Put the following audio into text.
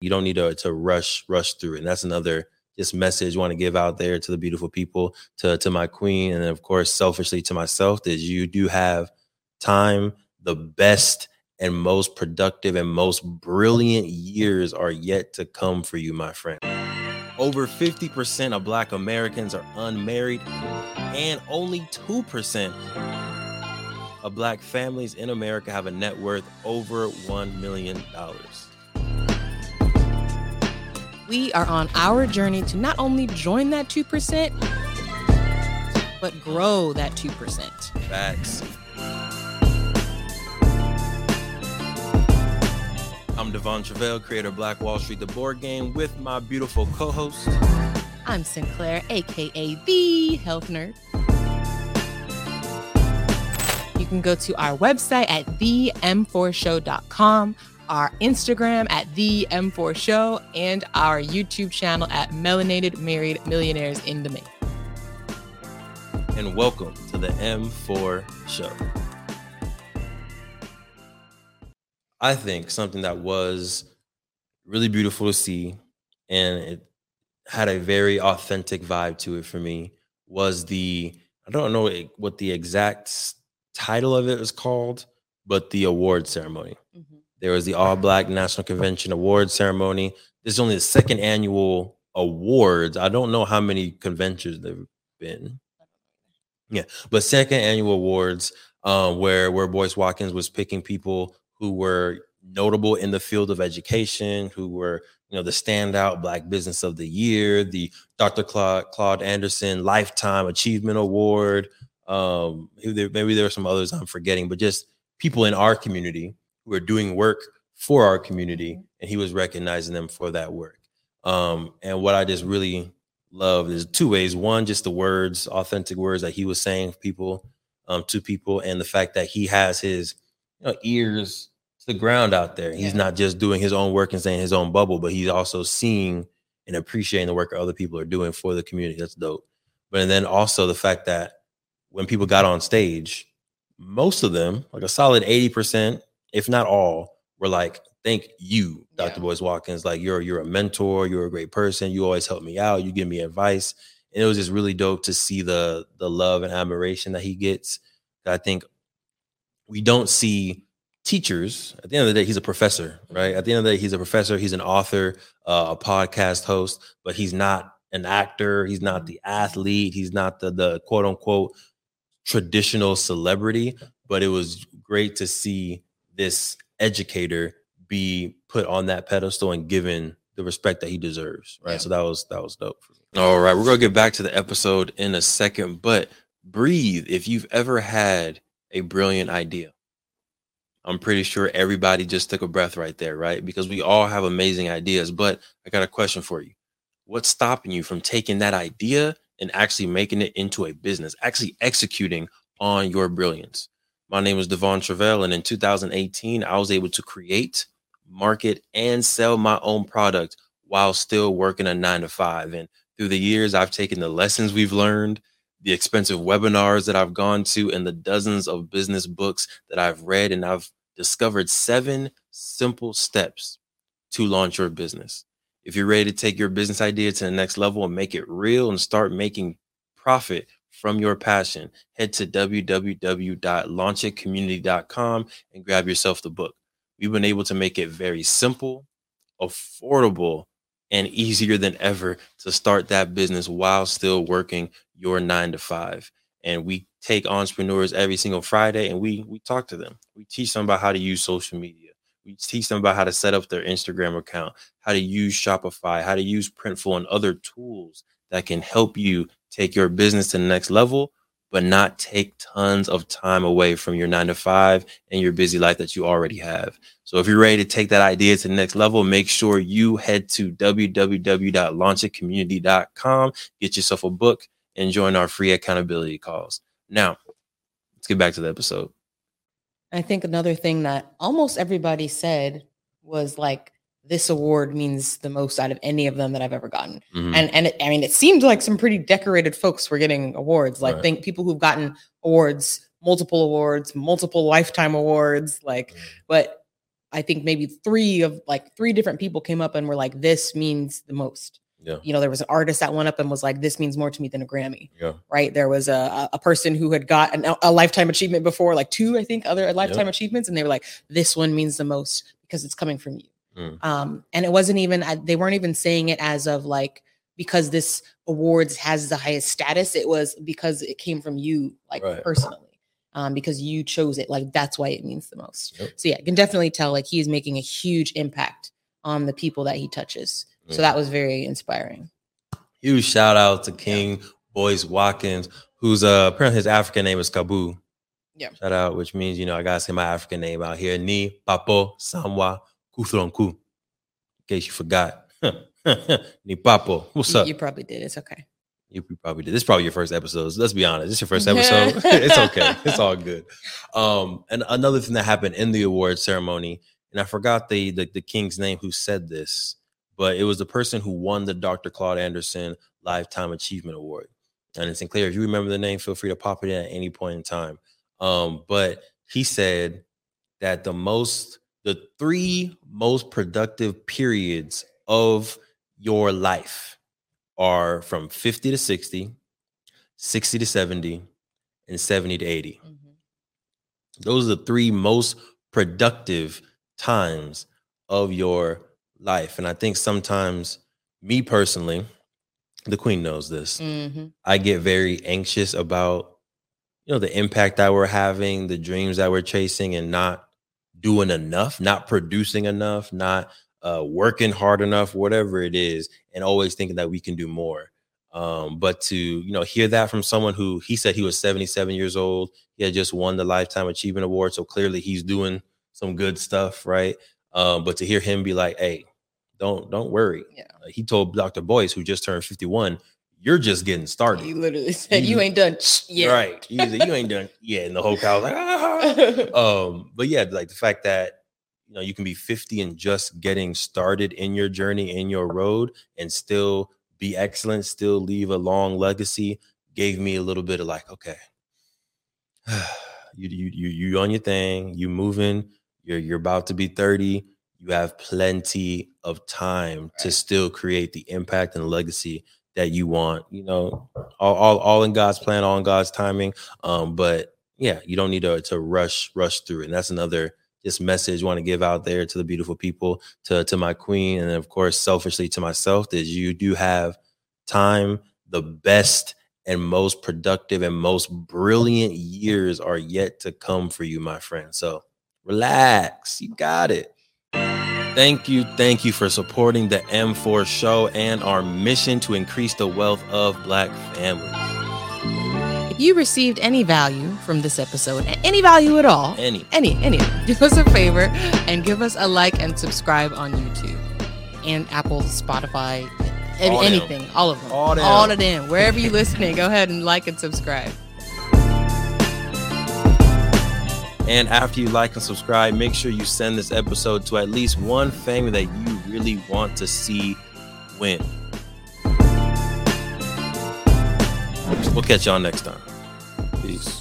You don't need to rush through it. And that's another just message I want to give out there to the beautiful people, to my queen, and of course, selfishly to myself, that you do have time. The best and most productive and most brilliant years are yet to come for you, my friend. Over 50% of Black Americans are unmarried, and only 2% of Black families in America have a net worth over $1 million. We are on our journey to not only join that 2%, but grow that 2%. Facts. I'm Devon Travell, creator of Black Wall Street, the board game, with my beautiful co-host. I'm Sinclair, a.k.a. The Health Nerd. You can go to our website at them4show.com. Our Instagram at The M4 Show, and our YouTube channel at Melanated Married Millionaires in the Making. And welcome to The M4 Show. I think something that was really beautiful to see, and it had a very authentic vibe to it for me, was the, I don't know what the exact title of it was called, but the award ceremony. Mm-hmm. There was the All Black National Convention Award ceremony. This is only the second annual awards. I don't know how many conventions there've been. Yeah, but second annual awards, where Boyce Watkins was picking people who were notable in the field of education, who were, the standout Black Business of the Year, the Dr. Claude Anderson Lifetime Achievement Award. Maybe there are some others I'm forgetting, but just people in our community who are doing work for our community, and he was recognizing them for that work. And what I just really love is two ways. One, just the words, authentic words that he was saying to people, and the fact that he has his ears to the ground out there. He's not just doing his own work and saying his own bubble, but he's also seeing and appreciating the work other people are doing for the community. That's dope. But and then also the fact that when people got on stage, most of them, like a solid 80%, if not all, were like, thank you, Dr. Boyce Watkins. Like, you're a mentor. You're a great person. You always help me out. You give me advice. And it was just really dope to see the love and admiration that he gets. I think we don't see teachers. At the end of the day, he's a professor, right? At the end of the day, he's a professor. He's an author, a podcast host, but he's not an actor. He's not the athlete. He's not the quote unquote traditional celebrity, but it was great to see this educator be put on that pedestal and given the respect that he deserves, right? Yeah. So that was dope for me. All right, we're gonna get back to the episode in a second, but breathe. If you've ever had a brilliant idea, I'm pretty sure everybody just took a breath right there, right? Because we all have amazing ideas, but I got a question for you. What's stopping you from taking that idea and actually making it into a business, actually executing on your brilliance? My name is Devon Travell, and in 2018, I was able to create, market, and sell my own product while still working a 9-to-5. And through the years, I've taken the lessons we've learned, the expensive webinars that I've gone to, and the dozens of business books that I've read, and I've discovered 7 simple steps to launch your business. If you're ready to take your business idea to the next level and make it real and start making profit from your passion, head to www.launchitcommunity.com and grab yourself the book. We've been able to make it very simple, affordable, and easier than ever to start that business while still working your 9-to-5. And we take entrepreneurs every single Friday, and we talk to them. We teach them about how to use social media. We teach them about how to set up their Instagram account, how to use Shopify, how to use Printful, and other tools that can help you take your business to the next level, but not take tons of time away from your 9-to-5 and your busy life that you already have. So if you're ready to take that idea to the next level, make sure you head to www.launchitcommunity.com, get yourself a book, and join our free accountability calls. Now, let's get back to the episode. I think another thing that almost everybody said was like, this award means the most out of any of them that I've ever gotten. Mm-hmm. It seemed like some pretty decorated folks were getting awards. Like, think people who've gotten awards, multiple lifetime awards, but I think maybe three different people came up and were like, this means the most. Yeah. You know, there was an artist that went up and was like, this means more to me than a Grammy. Yeah. Right. There was a person who had got a lifetime achievement before, like two, I think, other lifetime achievements. And they were like, this one means the most because it's coming from you. Mm. And it wasn't even, they weren't even saying it as of like, because this awards has the highest status. It was because it came from you, like personally. Because you chose it, like that's why it means the most. Yep. So yeah, I can definitely tell like he is making a huge impact on the people that he touches. Mm. So that was very inspiring. Huge shout out to King Boyce Watkins, who's apparently his African name is Kabu. Yeah. Shout out, which means, you know, I gotta say my African name out here. Ni Papo Samwa Kuthronku. In case you forgot. Ni Papo. What's up? You probably did. It's okay. You probably did. This is probably your first episode. So let's be honest. It's your first episode. It's okay. It's all good. And another thing that happened in the award ceremony, and I forgot the king's name who said this, but it was the person who won the Dr. Claude Anderson Lifetime Achievement Award. And it's Sinclair. If you remember the name, feel free to pop it in at any point in time. But he said that the three most productive periods of your life are from 50 to 60, 60 to 70, and 70 to 80. Mm-hmm. Those are the three most productive times of your life. And I think sometimes, me personally, the queen knows this, I get very anxious about, you know, the impact that we're having, the dreams that we're chasing, and not doing enough, not producing enough, not working hard enough, whatever it is, and always thinking that we can do more. But to, you know, hear that from someone who, he said he was 77 years old. He had just won the Lifetime Achievement Award. So clearly he's doing some good stuff. Right. But to hear him be like, hey, don't worry. Yeah. He told Dr. Boyce, who just turned 51, you're just getting started. He literally said, you ain't done yet. Right. He said, you ain't done yet. And the whole crowd was like, ah. But yeah, like the fact that, you know, you can be 50 and just getting started in your journey, in your road, and still be excellent, still leave a long legacy, gave me a little bit of like, okay, you on your thing, you moving, you're about to be 30, you have plenty of time to still create the impact and legacy that you want, you know, all in God's plan, all in God's timing. But yeah, you don't need to rush through it. And that's another this message I want to give out there to the beautiful people, to my queen, and of course, selfishly to myself, that you do have time. The best and most productive and most brilliant years are yet to come for you, my friend. So relax. You got it. Thank you for supporting the M4 Show and our mission to increase the wealth of Black families. If you received any value from this episode, any value at all, any, do us a favor and give us a like and subscribe on YouTube and Apple, Spotify, anything, all of them, all of them, wherever you're listening, go ahead and like and subscribe. And after you like and subscribe, make sure you send this episode to at least one family that you really want to see win. We'll catch y'all next time. Peace.